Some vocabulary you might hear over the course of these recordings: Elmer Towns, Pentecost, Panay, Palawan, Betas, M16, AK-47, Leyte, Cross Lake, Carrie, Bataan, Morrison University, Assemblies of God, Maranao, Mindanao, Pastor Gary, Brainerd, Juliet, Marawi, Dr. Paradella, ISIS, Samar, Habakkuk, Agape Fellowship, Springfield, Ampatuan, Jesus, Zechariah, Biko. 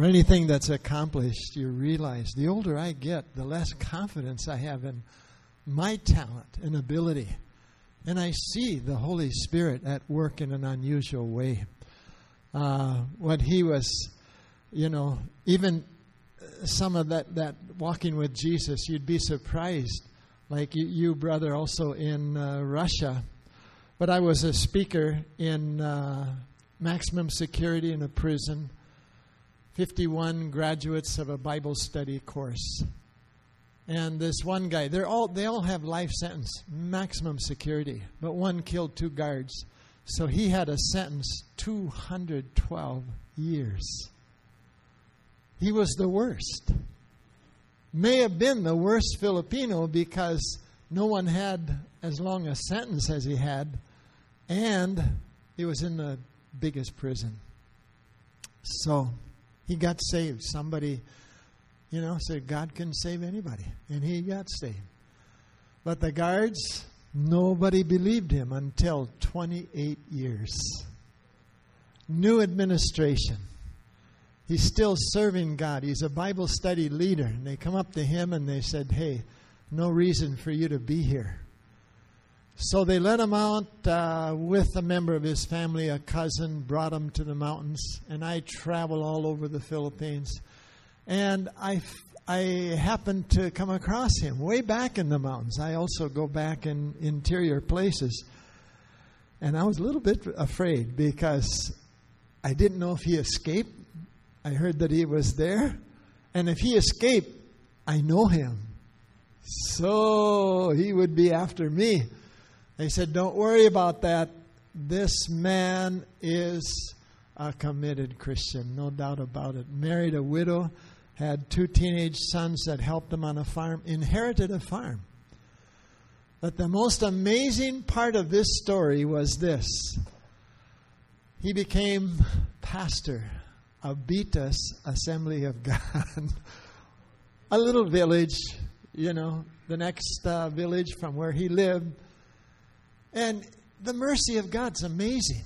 or anything that's accomplished, you realize the older I get, the less confidence I have in my talent and ability. And I see the Holy Spirit at work in an unusual way. What he was, you know, even some of that walking with Jesus, you'd be surprised. Like you brother, also in Russia. But I was a speaker in maximum security in a prison. 51 graduates of a Bible study course. And this one guy, they all have life sentence, maximum security. But one killed two guards. So he had a sentence 212 years. He was the worst. May have been the worst Filipino because no one had as long a sentence as he had. And he was in the biggest prison. So he got saved. Somebody... you know, said God can save anybody. And he got saved. But the guards, nobody believed him until 28 years. New administration. He's still serving God. He's a Bible study leader. And they come up to him and they said, hey, no reason for you to be here. So they let him out with a member of his family, a cousin, brought him to the mountains. And I travel all over the Philippines. And I happened to come across him way back in the mountains. I also go back in interior places. And I was a little bit afraid because I didn't know if he escaped. I heard that he was there. And if he escaped, I know him. So he would be after me. They said, don't worry about that. This man is a committed Christian, no doubt about it. Married a widow, had two teenage sons that helped him on a farm, inherited a farm. But the most amazing part of this story was this. He became pastor of Betas, Assembly of God. A little village, you know, the next village from where he lived. And the mercy of God's amazing.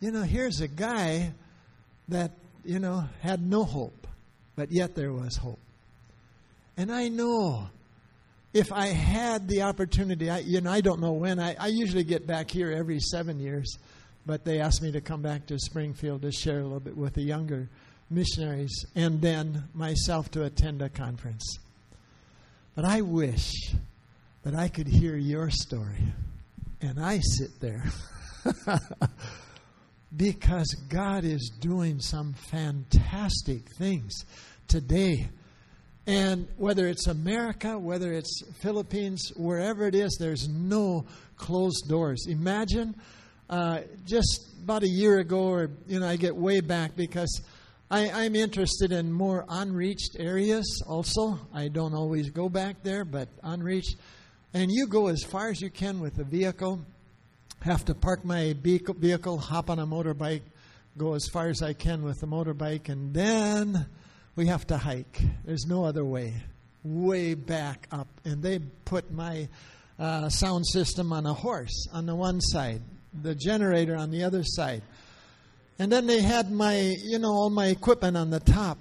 You know, here's a guy that, you know, had no hope, but yet there was hope. And I know if I had the opportunity, I don't know when. I usually get back here every 7 years, but they asked me to come back to Springfield to share a little bit with the younger missionaries and then myself to attend a conference. But I wish that I could hear your story. And I sit there. Because God is doing some fantastic things today. And whether it's America, whether it's Philippines, wherever it is, there's no closed doors. Imagine just about a year ago, or, you know, I get way back because I'm interested in more unreached areas also. I don't always go back there, but unreached. And you go as far as you can with the vehicle. Have to park my vehicle, hop on a motorbike, go as far as I can with the motorbike, and then we have to hike. There's no other way. Way back up. And they put my sound system on a horse on the one side, the generator on the other side. And then they had my, you know, all my equipment on the top.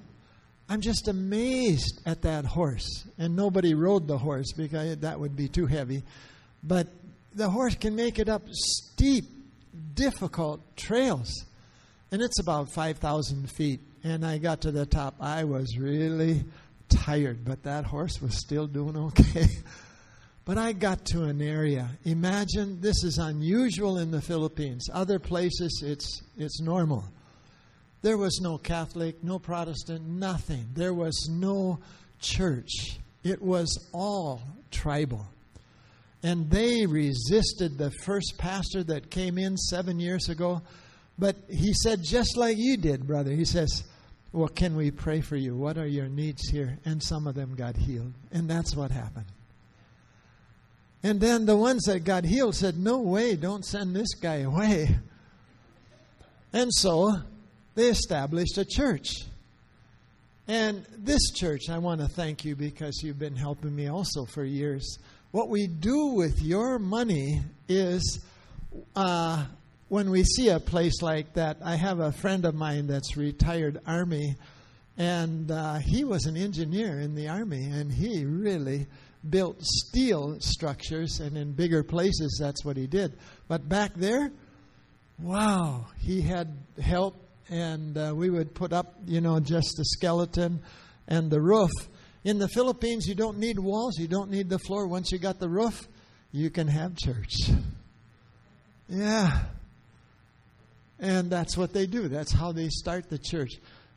I'm just amazed at that horse. And nobody rode the horse because that would be too heavy. But the horse can make it up steep, difficult trails. And it's about 5,000 feet. And I got to the top. I was really tired, but that horse was still doing okay. But I got to an area. Imagine, this is unusual in the Philippines. Other places, it's normal. There was no Catholic, no Protestant, nothing. There was no church. It was all tribal. And they resisted the first pastor that came in 7 years ago. But he said, just like you did, brother. He says, well, can we pray for you? What are your needs here? And some of them got healed. And that's what happened. And then the ones that got healed said, no way, don't send this guy away. And so they established a church. And this church, I want to thank you because you've been helping me also for years. What we do with your money is when we see a place like that, I have a friend of mine that's retired Army, and he was an engineer in the Army, and he really built steel structures, and in bigger places, that's what he did. But back there, wow, he had help, and we would put up, you know, just the skeleton and the roof. In the Philippines, you don't need walls, you don't need the floor. Once you got the roof, you can have church. Yeah. And that's what they do. That's how they start the church.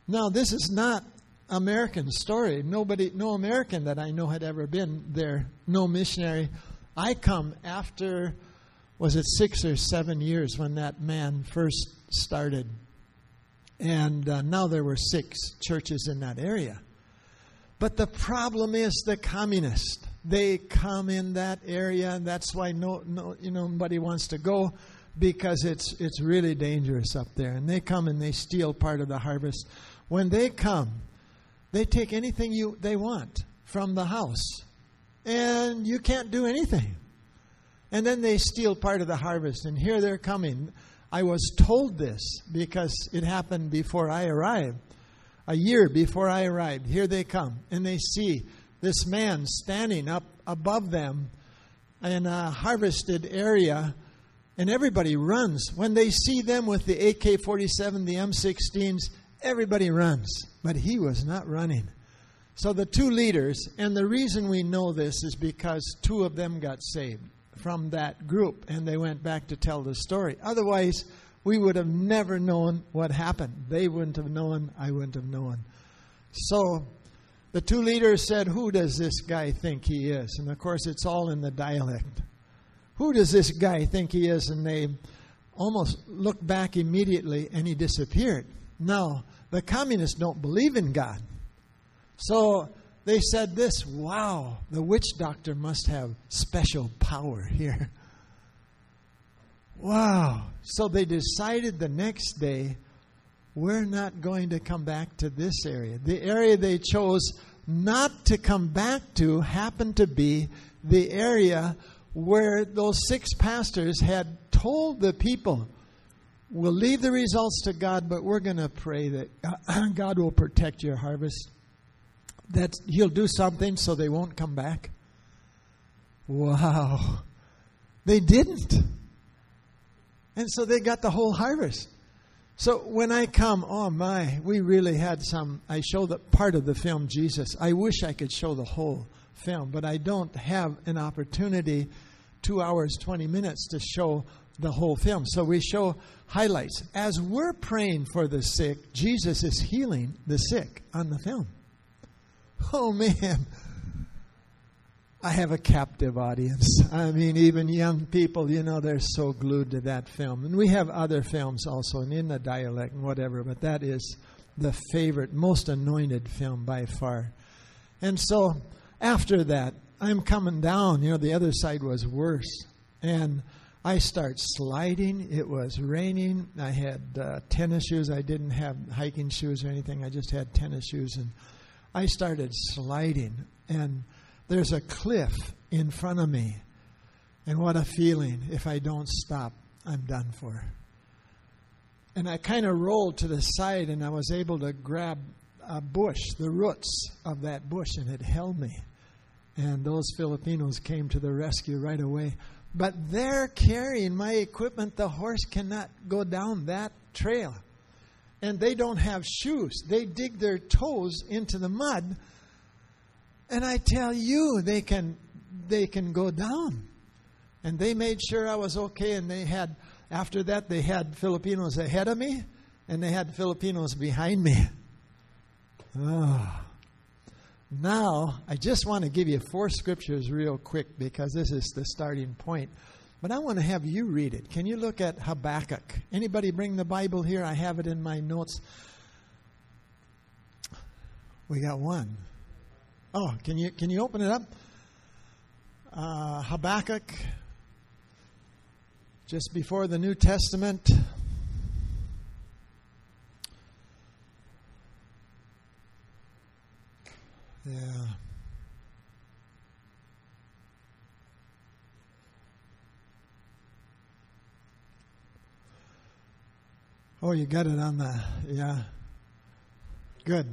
Now, this is not American story. Nobody, no American that I know had ever been there. No missionary. I come after, was it 6 or 7 years when that man first started. And now there were 6 churches in that area. But the problem is the communists. They come in that area, and that's why nobody wants to go, because it's really dangerous up there. And they come and they steal part of the harvest. When they come, they take anything they want from the house, and you can't do anything. And then they steal part of the harvest, and here they're coming. I was told this because it happened before I arrived. A year before I arrived, here they come, and they see this man standing up above them in a harvested area, and everybody runs. When they see them with the AK-47, the M16s, everybody runs. But he was not running. So the 2 leaders, and the reason we know this is because 2 of them got saved from that group, and they went back to tell the story. Otherwise, we would have never known what happened. They wouldn't have known. I wouldn't have known. So the 2 leaders said, "Who does this guy think he is?" And of course, it's all in the dialect. Who does this guy think he is? And they almost looked back immediately, and he disappeared. Now, the communists don't believe in God. So they said this, "Wow, the witch doctor must have special power here." Wow. So they decided the next day, we're not going to come back to this area. The area they chose not to come back to happened to be the area where those 6 pastors had told the people, "We'll leave the results to God, but we're going to pray that God will protect your harvest, that He'll do something so they won't come back." Wow. They didn't. And so they got the whole harvest. So when I come, oh my, we really had some. I show the part of the film, Jesus. I wish I could show the whole film, but I don't have an opportunity, 2 hours, 20 minutes, to show the whole film. So we show highlights. As we're praying for the sick, Jesus is healing the sick on the film. Oh man, I have a captive audience. I mean, even young people, you know, they're so glued to that film. And we have other films also, and in the dialect and whatever, but that is the favorite, most anointed film by far. And so after that, I'm coming down. You know, the other side was worse. And I start sliding. It was raining. I had tennis shoes. I didn't have hiking shoes or anything. I just had tennis shoes. And I started sliding. And there's a cliff in front of me. And what a feeling. If I don't stop, I'm done for. And I kind of rolled to the side, and I was able to grab a bush, the roots of that bush, and it held me. And those Filipinos came to the rescue right away. But they're carrying my equipment. The horse cannot go down that trail. And they don't have shoes. They dig their toes into the mud. And I tell you, they can go down. And they made sure I was okay. And they had, after that, they had Filipinos ahead of me. And they had Filipinos behind me. Oh. Now, I just want to give you 4 scriptures real quick, because this is the starting point. But I want to have you read it. Can you look at Habakkuk? Anybody bring the Bible here? I have it in my notes. We got 1. Oh, can you open it up? Habakkuk, just before the New Testament. Yeah. Oh, you got it on the, yeah. Good.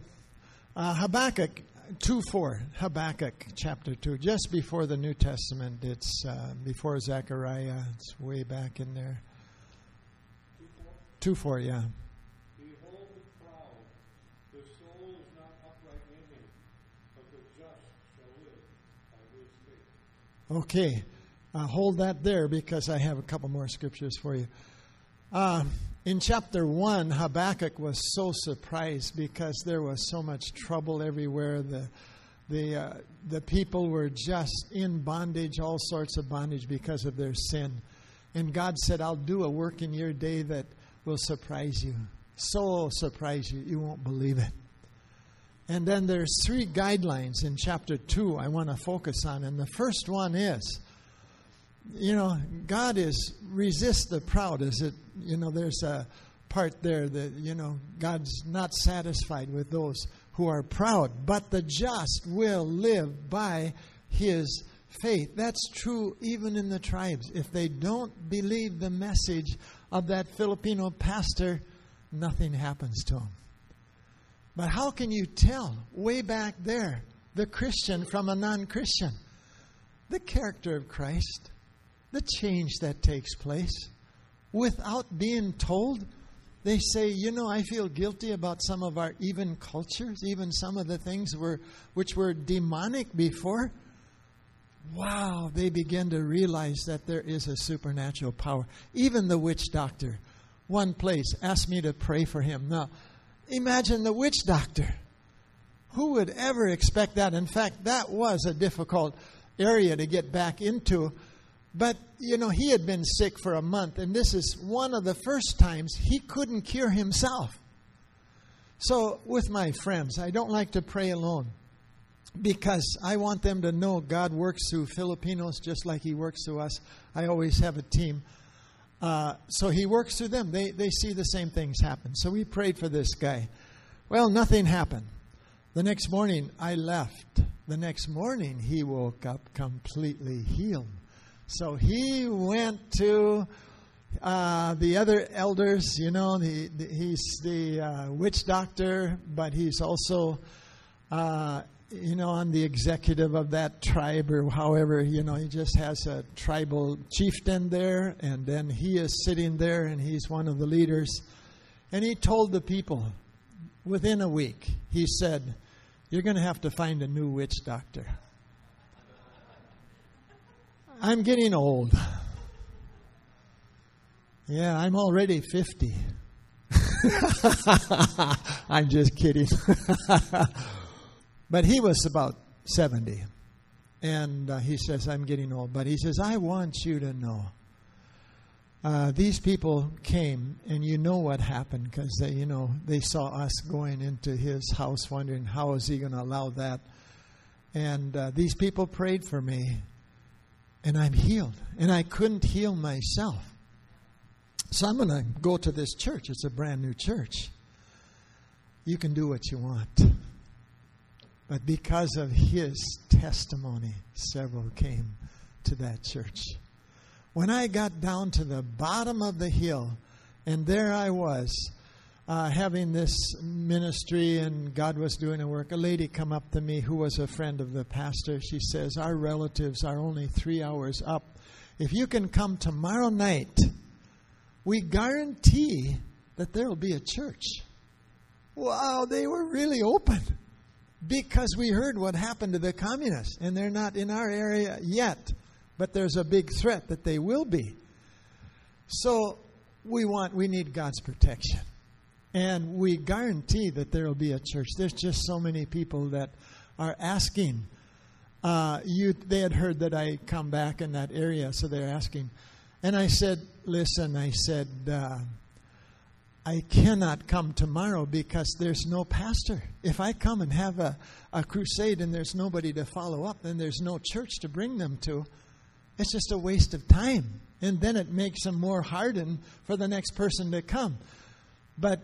Habakkuk 2:4. Habakkuk chapter 2. Just before the New Testament. It's before Zechariah. It's way back in there. 2:4, yeah. Behold the proud. The soul is not upright in him, but the just shall live by his faith. Okay. Hold that there because I have a couple more scriptures for you. In chapter 1, Habakkuk was so surprised because there was so much trouble everywhere. The people were just in bondage, all sorts of bondage because of their sin. And God said, I'll do a work in your day that will surprise you. So surprise you, you won't believe it. And then there's three guidelines in chapter 2 I want to focus on. And the first one is, you know, God is resist the proud. Is it, you know, there's a part there that, you know, God's not satisfied with those who are proud, but the just will live by his faith. That's true even in the tribes. If they don't believe the message of that Filipino pastor, nothing happens to them. But how can you tell way back there the Christian from a non-Christian? The character of Christ. The change that takes place without being told. They say, you know, I feel guilty about some of our even cultures, even some of the things which were demonic before. Wow, they begin to realize that there is a supernatural power. Even the witch doctor, one place, asked me to pray for him. Now, imagine the witch doctor. Who would ever expect that? In fact, that was a difficult area to get back into. But, you know, he had been sick for a month, and this is one of the first times he couldn't cure himself. So, with my friends, I don't like to pray alone because I want them to know God works through Filipinos just like he works through us. I always have a team. So he works through them. They see the same things happen. So we prayed for this guy. Well, nothing happened. The next morning, I left. The next morning, he woke up completely healed. So he went to the other elders, you know, he's the witch doctor, but he's also, you know, on the executive of that tribe or however, you know, he just has a tribal chieftain there, and then he is sitting there, and he's one of the leaders. And he told the people, within a week, he said, you're going to have to find a new witch doctor. I'm getting old. Yeah, I'm already 50. I'm just kidding. But he was about 70. And he says, I'm getting old. But he says, I want you to know. These people came, and you know what happened, because they, you know, they saw us going into his house wondering, how is he going to allow that? And these people prayed for me. And I'm healed. And I couldn't heal myself. So I'm going to go to this church. It's a brand new church. You can do what you want. But because of his testimony, several came to that church. When I got down to the bottom of the hill, and there I was, having this ministry, and God was doing a work. A lady come up to me who was a friend of the pastor. She says, our relatives are only 3 hours up. If you can come tomorrow night, we guarantee that there will be a church. Wow, they were really open because we heard what happened to the communists, and they're not in our area yet, but there's a big threat that they will be. So we need God's protection. And we guarantee that there will be a church. There's just so many people that are asking. They had heard that I come back in that area, so they're asking. And I said, listen, I cannot come tomorrow because there's no pastor. If I come and have a crusade and there's nobody to follow up, then there's no church to bring them to. It's just a waste of time. And then it makes them more hardened for the next person to come. But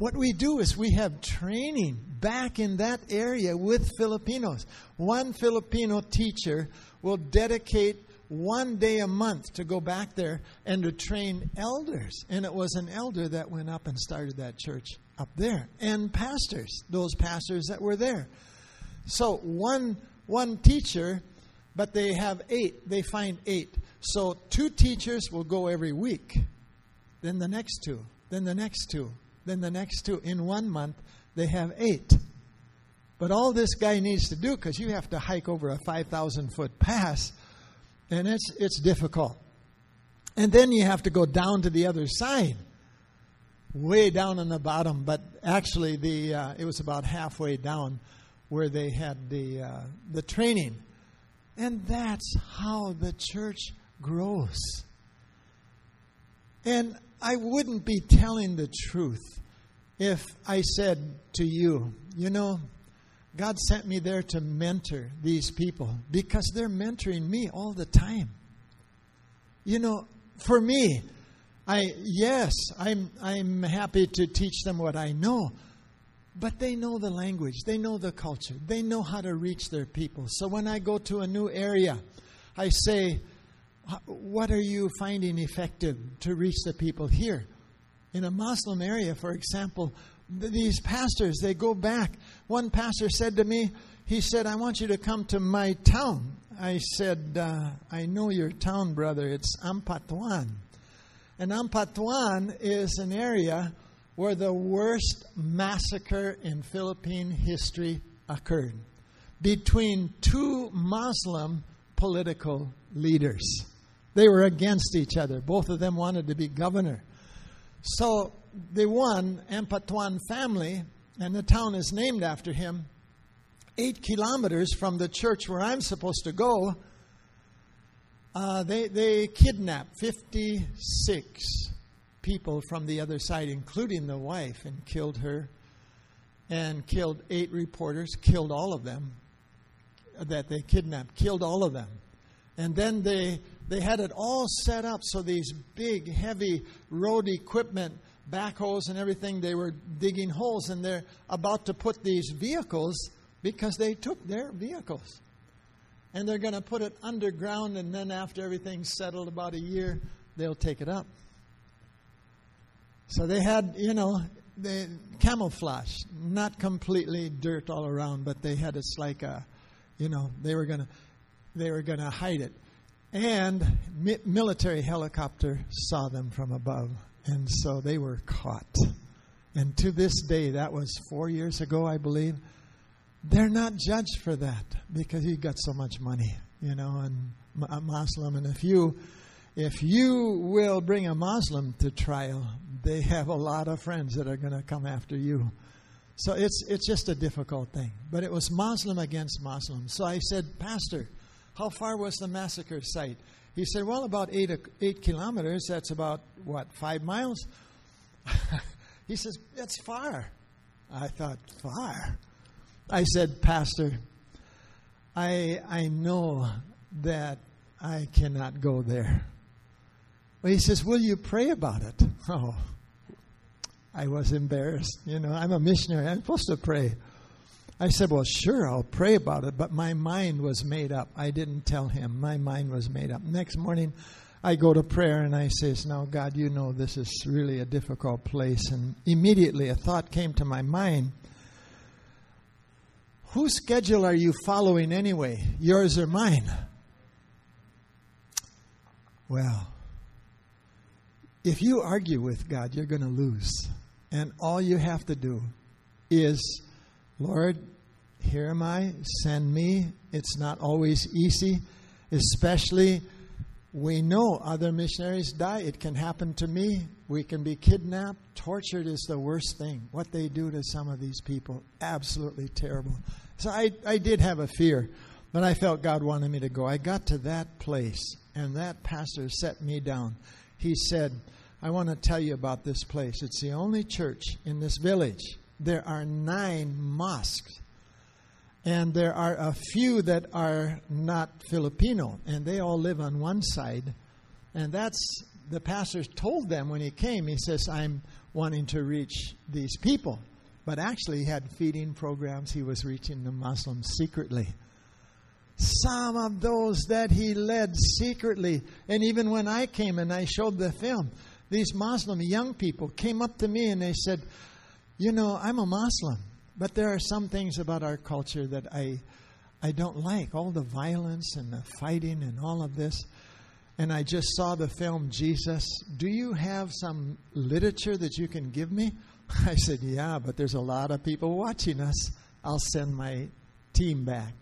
what we do is we have training back in that area with Filipinos. One Filipino teacher will dedicate 1 day a month to go back there and to train elders. And it was an elder that went up and started that church up there. And pastors, those pastors that were there. So one teacher, but they have 8. They find 8. So 2 teachers will go every week. Then the next 2. Then the next 2. Then the next 2. In 1 month, they have 8. But all this guy needs to do, because you have to hike over a 5,000-foot pass, and it's difficult. And then you have to go down to the other side, way down on the bottom. But actually, it was about halfway down where they had the training. And that's how the church grows. And I wouldn't be telling the truth if I said to you, you know, God sent me there to mentor these people because they're mentoring me all the time. You know, for me, I'm happy to teach them what I know, but they know the language, they know the culture, they know how to reach their people. So when I go to a new area, I say, what are you finding effective to reach the people here? In a Muslim area, for example, these pastors, they go back. One pastor said to me, he said, I want you to come to my town. I said, I know your town, brother. It's Ampatuan. And Ampatuan is an area where the worst massacre in Philippine history occurred between 2 Muslim political leaders. They were against each other. Both of them wanted to be governor. So the one Ampatuan family, and the town is named after him, 8 kilometers from the church where I'm supposed to go, they kidnapped 56 people from the other side, including the wife, and killed her, and killed 8 reporters, killed all of them that they kidnapped, killed all of them. And then they had it all set up, so these big, heavy road equipment, backhoes and everything, they were digging holes, and they're about to put these vehicles, because they took their vehicles. And they're going to put it underground, and then after everything's settled, about a year, they'll take it up. So they had, they camouflaged, not completely dirt all around, but they had it's like a, they were going to hide it. And military helicopter saw them from above. And so they were caught. And to this day, that was 4 years ago, I believe, they're not judged for that because he got so much money, and a Muslim. And if you will bring a Muslim to trial, they have a lot of friends that are going to come after you. So it's just a difficult thing. But it was Muslim against Muslim. So I said, Pastor, how far was the massacre site? He said, well, about 8 kilometers. That's about, 5 miles? He says, that's far. I thought, far? I said, Pastor, I know that I cannot go there. Well, he says, will you pray about it? Oh, I was embarrassed. I'm a missionary. I'm supposed to pray. I said, well, sure, I'll pray about it, but my mind was made up. I didn't tell him. My mind was made up. Next morning, I go to prayer, and I say, now, God, this is really a difficult place. And immediately, a thought came to my mind. Whose schedule are you following anyway, yours or mine? Well, if you argue with God, you're going to lose. And all you have to do is, Lord, here am I, send me. It's not always easy, especially we know other missionaries die. It can happen to me. We can be kidnapped. Tortured is the worst thing. What they do to some of these people, absolutely terrible. So I did have a fear, but I felt God wanted me to go. I got to that place, and that pastor set me down. He said, I want to tell you about this place. It's the only church in this village. There are 9 mosques, and there are a few that are not Filipino, and they all live on one side. And that's, the pastor told them when he came, he says, I'm wanting to reach these people. But actually he had feeding programs. He was reaching the Muslims secretly. some of those that he led secretly. And even when I came and I showed the film, these Muslim young people came up to me and they said, you know, I'm a Muslim, but there are some things about our culture that I don't like. All the violence and the fighting and all of this. And I just saw the film, Jesus. Do you have some literature that you can give me? I said, yeah, but there's a lot of people watching us. I'll send my team back.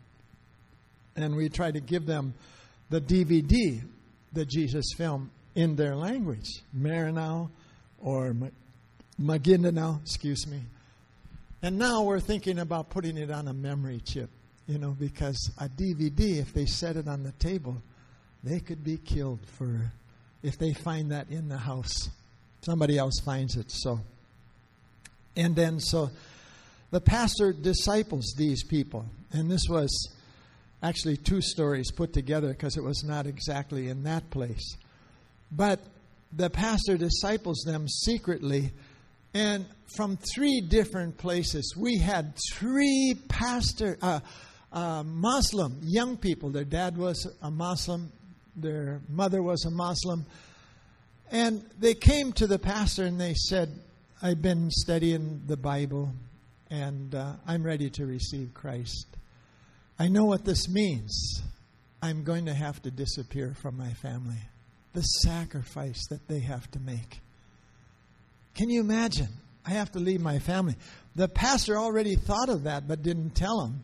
And we tried to give them the DVD, the Jesus film, in their language. Maranao or Maginda, excuse me. And now we're thinking about putting it on a memory chip, you know, because a DVD, if they set it on the table, they could be killed for if they find that in the house. Somebody else finds it. So, and then so the pastor disciples these people. And this was actually two stories put together because it was not exactly in that place. But the pastor disciples them secretly. And from three different places, we had three Muslim young people. Their dad was a Muslim. Their mother was a Muslim. And they came to the pastor and they said, I've been studying the Bible and I'm ready to receive Christ. I know what this means. I'm going to have to disappear from my family. The sacrifice that they have to make. Can you imagine? I have to leave my family. The pastor already thought of that but didn't tell him.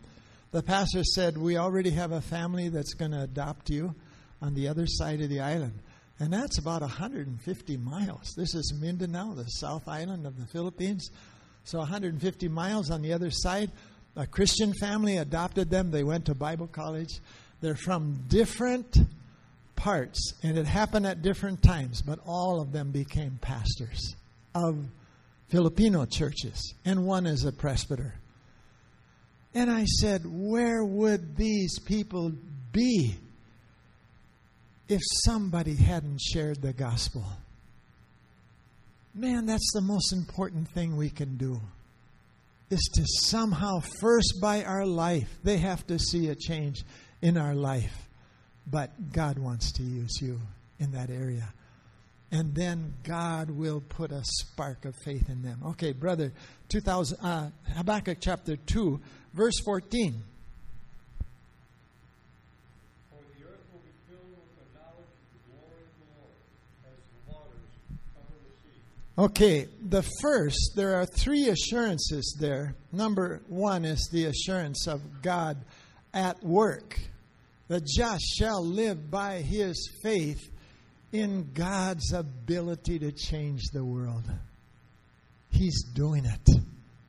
The pastor said, we already have a family that's going to adopt you on the other side of the island. And that's about 150 miles. This is Mindanao, the South Island of the Philippines. So 150 miles on the other side. A Christian family adopted them. They went to Bible college. They're from different parts. And it happened at different times. But all of them became pastors of Filipino churches. And one is a presbyter. And I said, where would these people be if somebody hadn't shared the gospel? Man, that's the most important thing we can do, is to somehow, first by our life, they have to see a change in our life. But God wants to use you in that area. And then God will put a spark of faith in them. Okay, brother, Habakkuk chapter 2, verse 14. Okay, the first, there are three assurances there. Number one is the assurance of God at work. The just shall live by his faith in God's ability to change the world. He's doing it.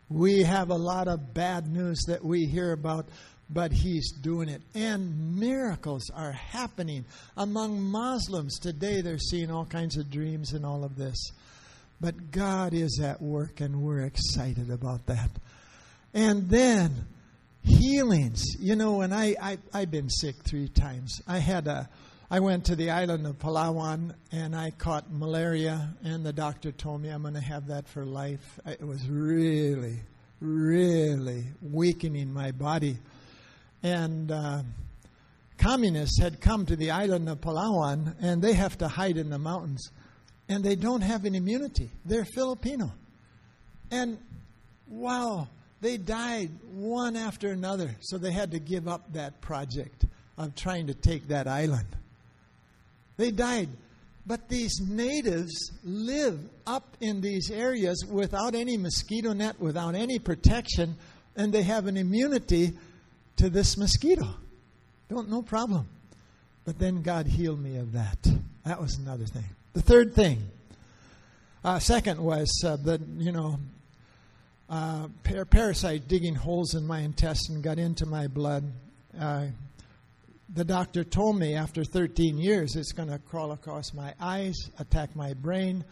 We have a lot of bad news that we hear about, but he's doing it. And miracles are happening. Among Muslims today, they're seeing all kinds of dreams and all of this. But God is at work, and we're excited about that. And then, healings. You know, when I've been sick three times. I went to the island of Palawan, and I caught malaria, and the doctor told me I'm going to have that for life. It was really, really weakening my body. And communists had come to the island of Palawan, and they have to hide in the mountains. And they don't have an immunity. They're Filipino. And wow, they died one after another. So they had to give up that project of trying to take that island. They died. But these natives live up in these areas without any mosquito net, without any protection, and they have an immunity to this mosquito. No problem. But then God healed me of that. That was another thing. The third thing, second was parasite digging holes in my intestine, got into my blood. The doctor told me after 13 years, it's going to crawl across my eyes, attack my brain,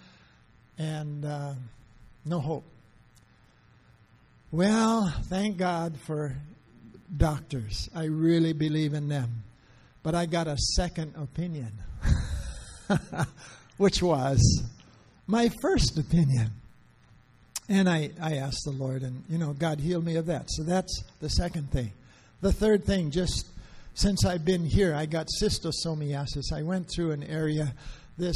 and no hope. Well, thank God for doctors. I really believe in them. But I got a second opinion. Which was my first opinion. And I asked the Lord, and, you know, God healed me of that. So that's the second thing. The third thing, just Since I've been here, I got cystosomiasis. I went through an area, this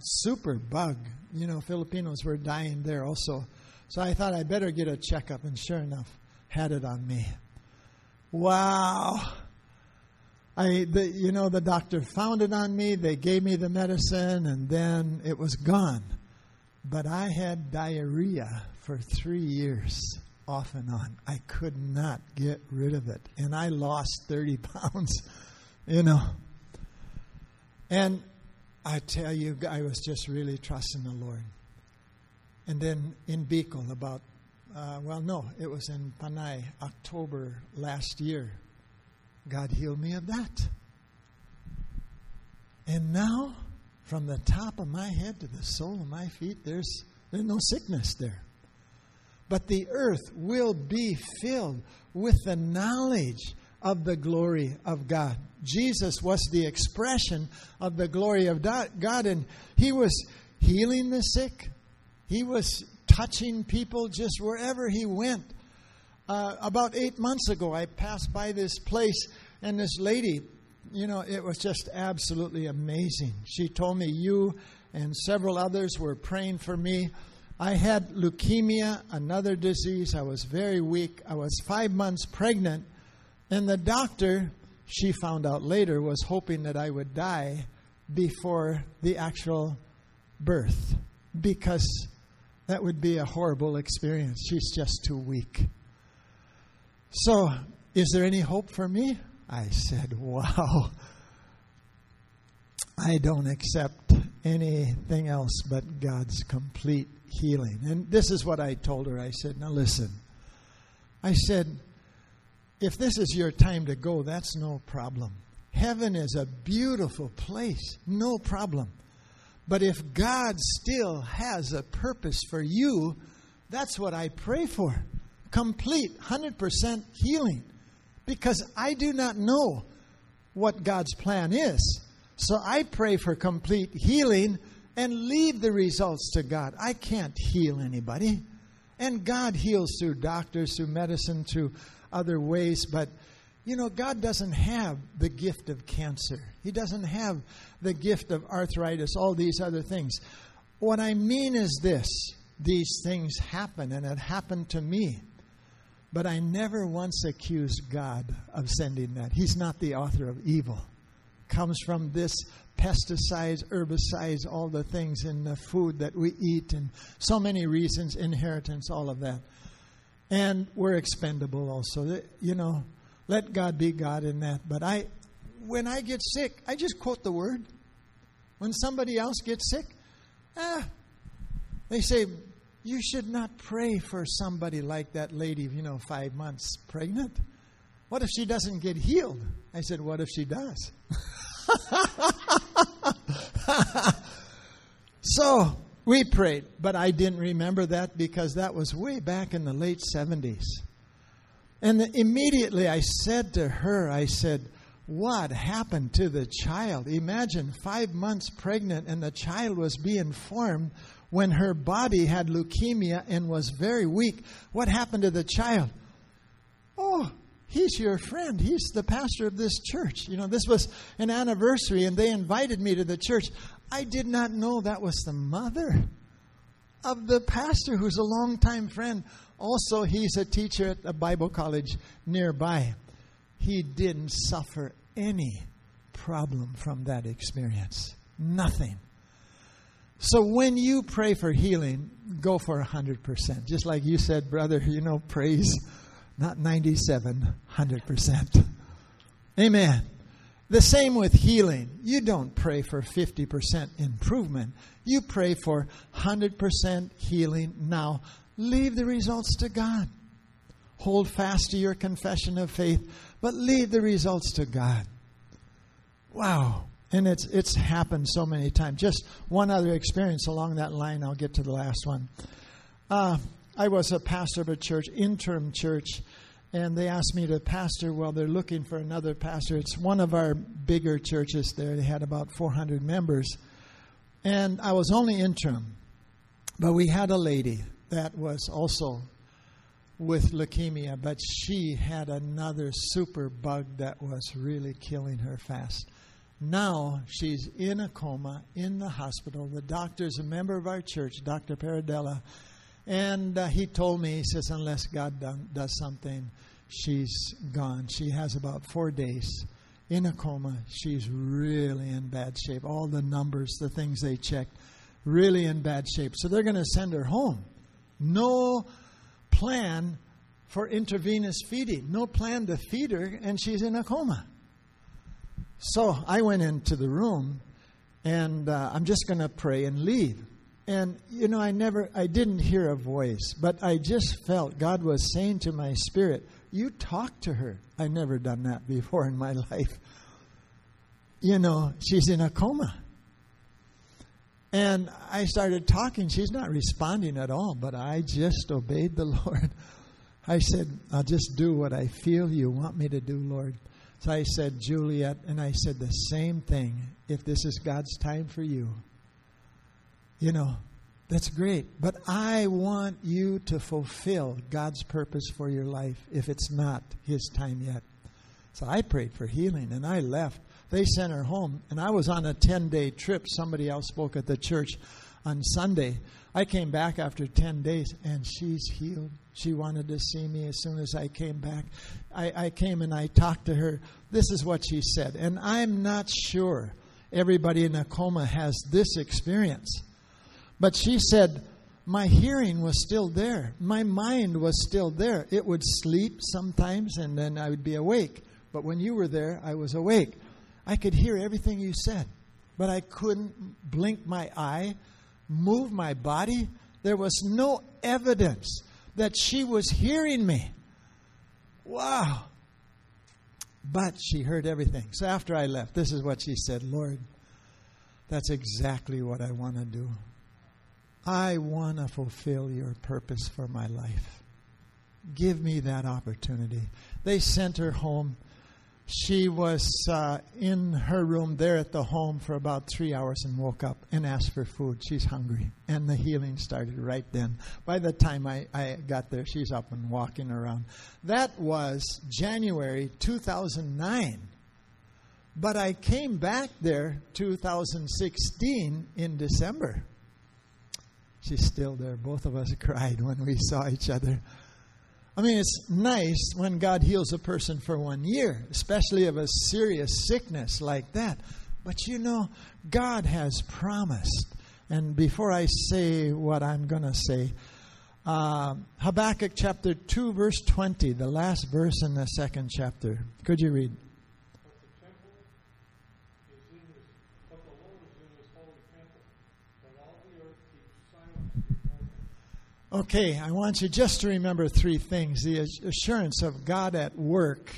super bug. You know, Filipinos were dying there also. So I thought I better get a checkup, and sure enough, had it on me. Wow. The doctor found it on me. They gave me the medicine, and then it was gone. But I had diarrhea for 3 years, off and on. I could not get rid of it. And I lost 30 pounds, you know. And I tell you, I was just really trusting the Lord. And then in Biko, it was in Panay, October last year, God healed me of that. And now, from the top of my head to the sole of my feet, there's no sickness there. But the earth will be filled with the knowledge of the glory of God. Jesus was the expression of the glory of God, and he was healing the sick. He was touching people just wherever he went. About 8 months ago, I passed by this place, and this lady, you know, it was just absolutely amazing. She told me, you and several others were praying for me. I had leukemia, another disease. I was very weak. I was 5 months pregnant, and the doctor, she found out later, was hoping that I would die before the actual birth, because that would be a horrible experience. She's just too weak. So, is there any hope for me? I said, wow. I don't accept anything else but God's complete healing. And this is what I told her. I said, now listen. I said, if this is your time to go, that's no problem. Heaven is a beautiful place. No problem. But if God still has a purpose for you, that's what I pray for. Complete, 100% healing. Because I do not know what God's plan is. So I pray for complete healing and leave the results to God. I can't heal anybody. And God heals through doctors, through medicine, through other ways. But, you know, God doesn't have the gift of cancer. He doesn't have the gift of arthritis, all these other things. What I mean is this. These things happen, and it happened to me. But I never once accused God of sending that. He's not the author of evil. Comes from this pesticides, herbicides, all the things in the food that we eat, and so many reasons, inheritance, all of that. And we're expendable also. You know, let God be God in that. But when I get sick, I just quote the word. When somebody else gets sick, they say, you should not pray for somebody like that lady, 5 months pregnant. What if she doesn't get healed? I said, what if she does? So we prayed, but I didn't remember that because that was way back in the late 70s. And immediately I said to her, what happened to the child? Imagine 5 months pregnant, and the child was being formed when her body had leukemia and was very weak. What happened to the child? Oh, he's your friend. He's the pastor of this church. This was an anniversary, and they invited me to the church. I did not know that was the mother of the pastor, who's a longtime friend. Also, he's a teacher at a Bible college nearby. He didn't suffer any problem from that experience. Nothing. So when you pray for healing, go for 100%. Just like you said, brother, praise, not 97, 100%. Amen. The same with healing. You don't pray for 50% improvement. You pray for 100% healing. Now, leave the results to God. Hold fast to your confession of faith, but leave the results to God. Wow. And it's happened so many times. Just one other experience along that line. I'll get to the last one. I was a pastor of a church, interim church, and they asked me to pastor. Well, they're looking for another pastor. It's one of our bigger churches there. They had about 400 members. And I was only interim. But we had a lady that was also with leukemia, but she had another super bug that was really killing her fast. Now she's in a coma in the hospital. The doctor's a member of our church, Dr. Paradella, and he told me, he says, unless God does something, she's gone. She has about 4 days in a coma. She's really in bad shape. All the numbers, the things they checked, really in bad shape. So they're going to send her home. No plan for intravenous feeding. No plan to feed her, and she's in a coma. So I went into the room, and I'm just going to pray and leave. And, you know, I didn't hear a voice, but I just felt God was saying to my spirit, you talk to her. I've never done that before in my life. You know, she's in a coma. And I started talking. She's not responding at all, but I just obeyed the Lord. I said, I'll just do what I feel you want me to do, Lord. So I said, Juliet, and I said the same thing. If this is God's time for you, you know, that's great. But I want you to fulfill God's purpose for your life if it's not His time yet. So I prayed for healing, and I left. They sent her home, and I was on a 10-day trip. Somebody else spoke at the church on Sunday. I came back after 10 days, and she's healed. She wanted to see me as soon as I came back. I came and I talked to her. This is what she said. And I'm not sure everybody in a coma has this experience. But she said, my hearing was still there. My mind was still there. It would sleep sometimes, and then I would be awake. But when you were there, I was awake. I could hear everything you said, but I couldn't blink my eye, move my body. There was no evidence that she was hearing me. Wow. But she heard everything. So after I left, this is what she said. Lord, that's exactly what I want to do. I want to fulfill your purpose for my life. Give me that opportunity. They sent her home. She was in her room there at the home for about 3 hours and woke up and asked for food. She's hungry. And the healing started right then. By the time I got there, she's up and walking around. That was January 2009. But I came back there 2016 in December. She's still there. Both of us cried when we saw each other. I mean, it's nice when God heals a person for 1 year, especially of a serious sickness like that. But, you know, God has promised. And before I say what I'm going to say, Habakkuk chapter 2, verse 20, the last verse in the second chapter. Could you read? But the Lord is in his holy temple, but all the earth keeps silence before him. Okay, I want you just to remember three things. The assurance of God at work.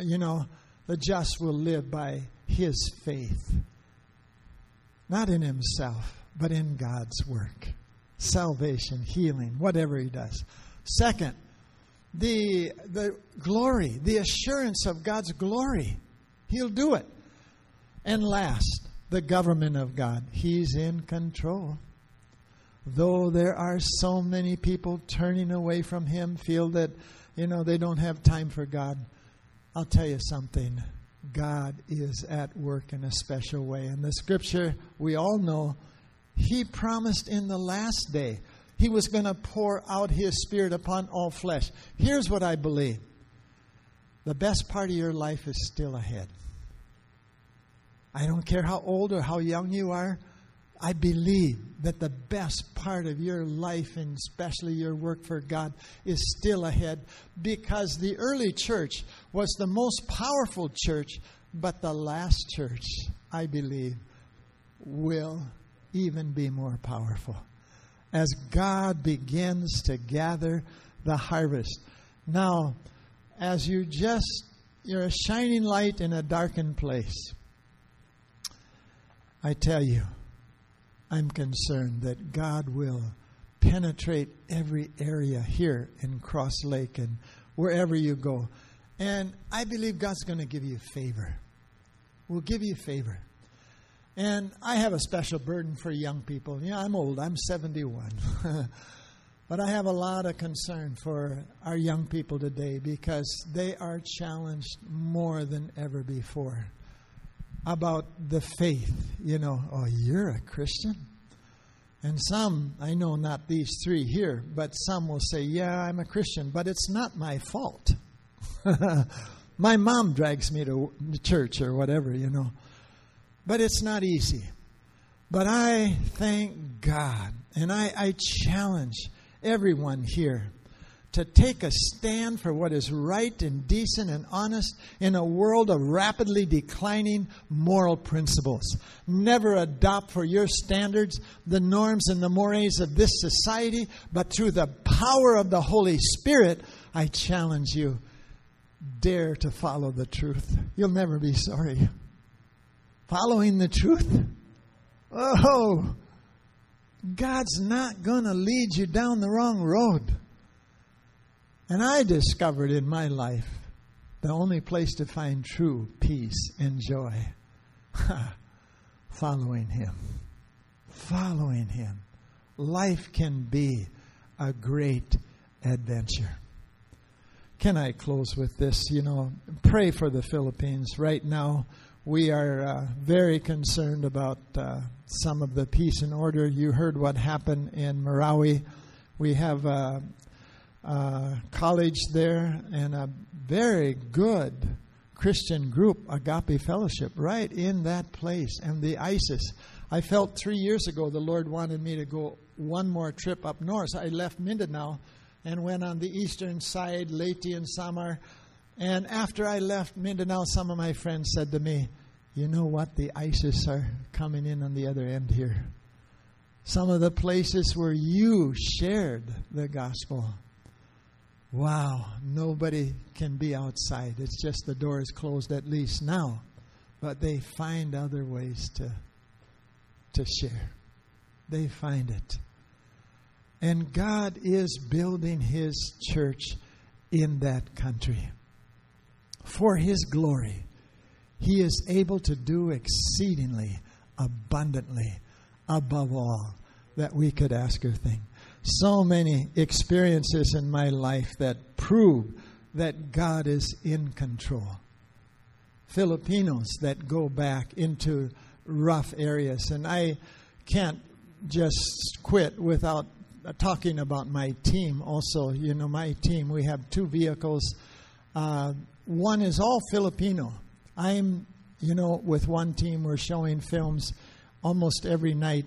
You know, the just will live by his faith. Not in himself, but in God's work. Salvation, healing, whatever he does. Second, the glory, the assurance of God's glory. He'll do it. And last, the government of God. He's in control. Though there are so many people turning away from him, feel that, you know, they don't have time for God. I'll tell you something. God is at work in a special way. And the scripture, we all know, he promised in the last day he was going to pour out his spirit upon all flesh. Here's what I believe. The best part of your life is still ahead. I don't care how old or how young you are. I believe that the best part of your life, and especially your work for God, is still ahead, because the early church was the most powerful church, but the last church, I believe, will even be more powerful as God begins to gather the harvest. Now, as you're a shining light in a darkened place. I tell you, I'm concerned that God will penetrate every area here in Cross Lake and wherever you go. And I believe God's going to give you favor. We'll give you favor. And I have a special burden for young people. Yeah, I'm old. I'm 71. But I have a lot of concern for our young people today because they are challenged more than ever before about the faith. You know, oh, you're a Christian? And some, I know not these three here, but some will say, yeah, I'm a Christian, but it's not my fault. My mom drags me to church or whatever, you know. But it's not easy. But I thank God, and I challenge everyone here to take a stand for what is right and decent and honest in a world of rapidly declining moral principles. Never adopt for your standards the norms and the mores of this society, but through the power of the Holy Spirit, I challenge you, dare to follow the truth. You'll never be sorry. Following the truth? Oh, God's not going to lead you down the wrong road. And I discovered in my life the only place to find true peace and joy. Following Him. Following Him. Life can be a great adventure. Can I close with this? You know, pray for the Philippines. Right now, we are very concerned about some of the peace and order. You heard what happened in Marawi. We have a college there and a very good Christian group, Agape Fellowship, right in that place, and the ISIS. I felt 3 years ago the Lord wanted me to go one more trip up north. So I left Mindanao and went on the eastern side, Leyte and Samar. And after I left Mindanao, some of my friends said to me, you know what? The ISIS are coming in on the other end here. Some of the places where you shared the gospel. Wow, nobody can be outside. It's just the door is closed at least now. But they find other ways to share. They find it. And God is building His church in that country. For His glory, He is able to do exceedingly, abundantly, above all that we could ask or think. So many experiences in my life that prove that God is in control. Filipinos that go back into rough areas. And I can't just quit without talking about my team also. You know, my team, we have two vehicles. One is all Filipino. With one team, we're showing films almost every night.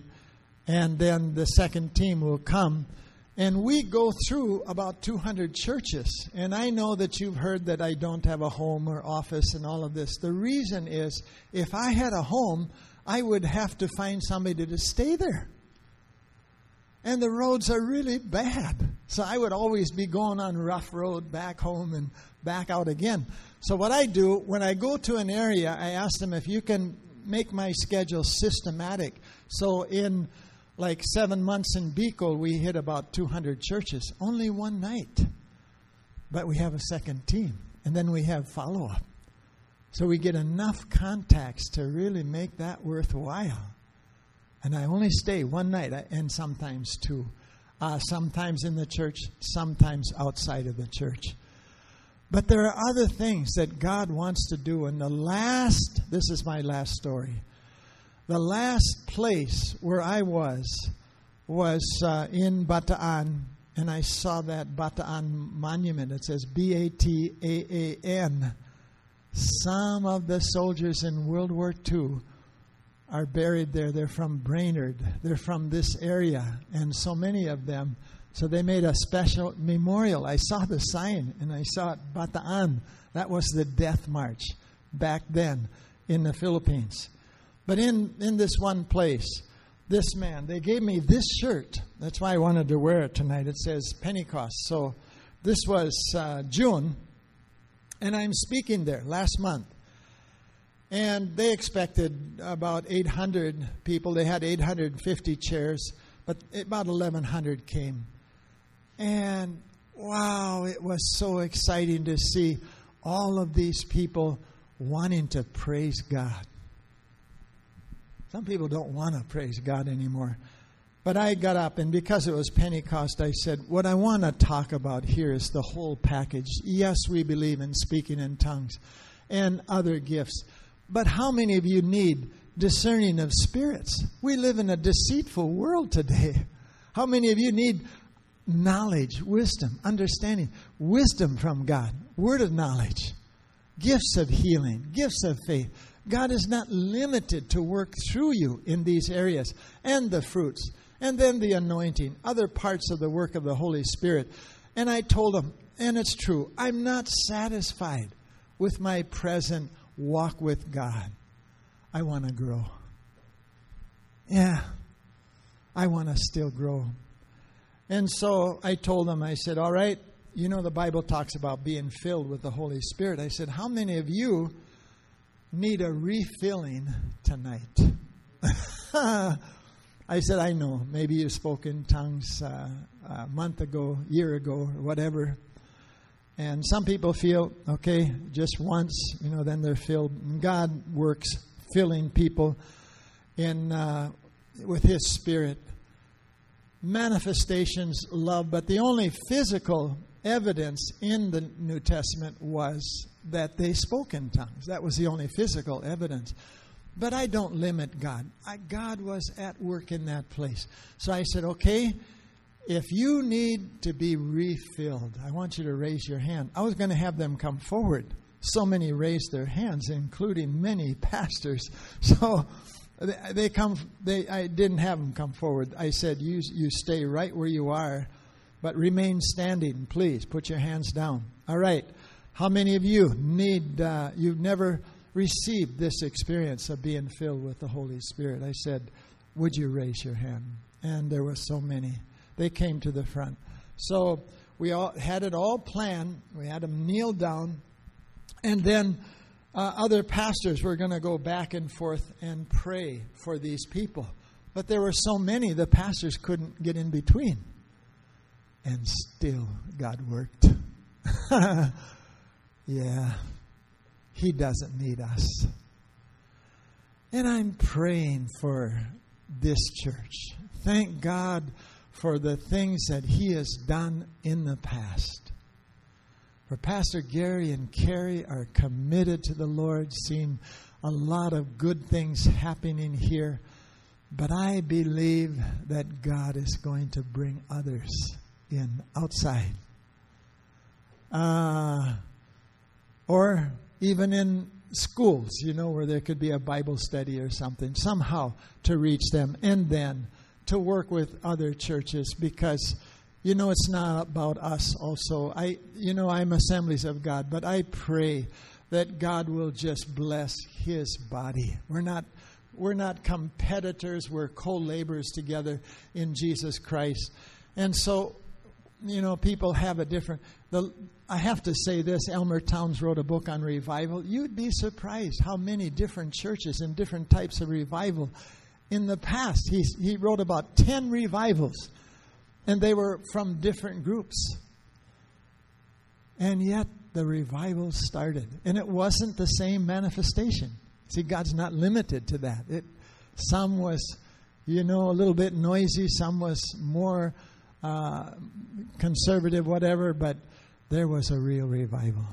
And then the second team will come. And we go through about 200 churches. And I know that you've heard that I don't have a home or office and all of this. The reason is, if I had a home, I would have to find somebody to stay there. And the roads are really bad. So I would always be going on rough road back home and back out again. So what I do, when I go to an area, I ask them if you can make my schedule systematic. So in like 7 months in Biko, we hit about 200 churches. Only one night. But we have a second team. And then we have follow-up. So we get enough contacts to really make that worthwhile. And I only stay one night, and sometimes two. Sometimes in the church, sometimes outside of the church. But there are other things that God wants to do. And this is my last story. The last place where I was in Bataan. And I saw that Bataan monument. It says Bataan. Some of the soldiers in World War II are buried there. They're from Brainerd. They're from this area. And so many of them. So they made a special memorial. I saw the sign, and I saw it, Bataan. That was the death march back then in the Philippines. But in this one place, this man, they gave me this shirt. That's why I wanted to wear it tonight. It says Pentecost. So this was June, and I'm speaking there last month. And they expected about 800 people. They had 850 chairs, but about 1,100 came. And wow, it was so exciting to see all of these people wanting to praise God. Some people don't want to praise God anymore. But I got up, and because it was Pentecost, I said, what I want to talk about here is the whole package. Yes, we believe in speaking in tongues and other gifts. But how many of you need discerning of spirits? We live in a deceitful world today. How many of you need knowledge, wisdom, understanding, wisdom from God, word of knowledge, gifts of healing, gifts of faith? God is not limited to work through you in these areas, and the fruits, and then the anointing, other parts of the work of the Holy Spirit. And I told him, and it's true, I'm not satisfied with my present walk with God. I want to grow. Yeah, I want to still grow. And so I told him, I said, all right, you know the Bible talks about being filled with the Holy Spirit. I said, how many of you need a refilling tonight? I said, I know, maybe you spoke in tongues a month ago, year ago, whatever. And some people feel, okay, just once, you know, then they're filled. And God works filling people in with His Spirit. Manifestations, love, but the only physical evidence in the New Testament was that they spoke in tongues. That was the only physical evidence. But I don't limit God. God was at work in that place. So I said, okay, if you need to be refilled, I want you to raise your hand. I was going to have them come forward. So many raised their hands, including many pastors. So I didn't have them come forward. I said, you stay right where you are, but remain standing, please. Put your hands down. All right. How many of you need, you've never received this experience of being filled with the Holy Spirit? I said, would you raise your hand? And there were so many. They came to the front. So we all had it all planned. We had them kneel down. And then other pastors were going to go back and forth and pray for these people. But there were so many, the pastors couldn't get in between. And still, God worked. Yeah, He doesn't need us. And I'm praying for this church. Thank God for the things that He has done in the past. For Pastor Gary and Carrie are committed to the Lord, seeing a lot of good things happening here. But I believe that God is going to bring others in outside. Or even in schools, you know, where there could be a Bible study or something, somehow to reach them, and then to work with other churches, because, you know, it's not about us also. I'm Assemblies of God, but I pray that God will just bless His body. We're not competitors, we're co-laborers together in Jesus Christ. And so, you know, people have a different... I have to say this, Elmer Towns wrote a book on revival. You'd be surprised how many different churches and different types of revival. In the past, he wrote about 10 revivals, and they were from different groups. And yet, the revival started. And it wasn't the same manifestation. See, God's not limited to that. Some was, you know, a little bit noisy. Some was more... conservative, whatever, but there was a real revival.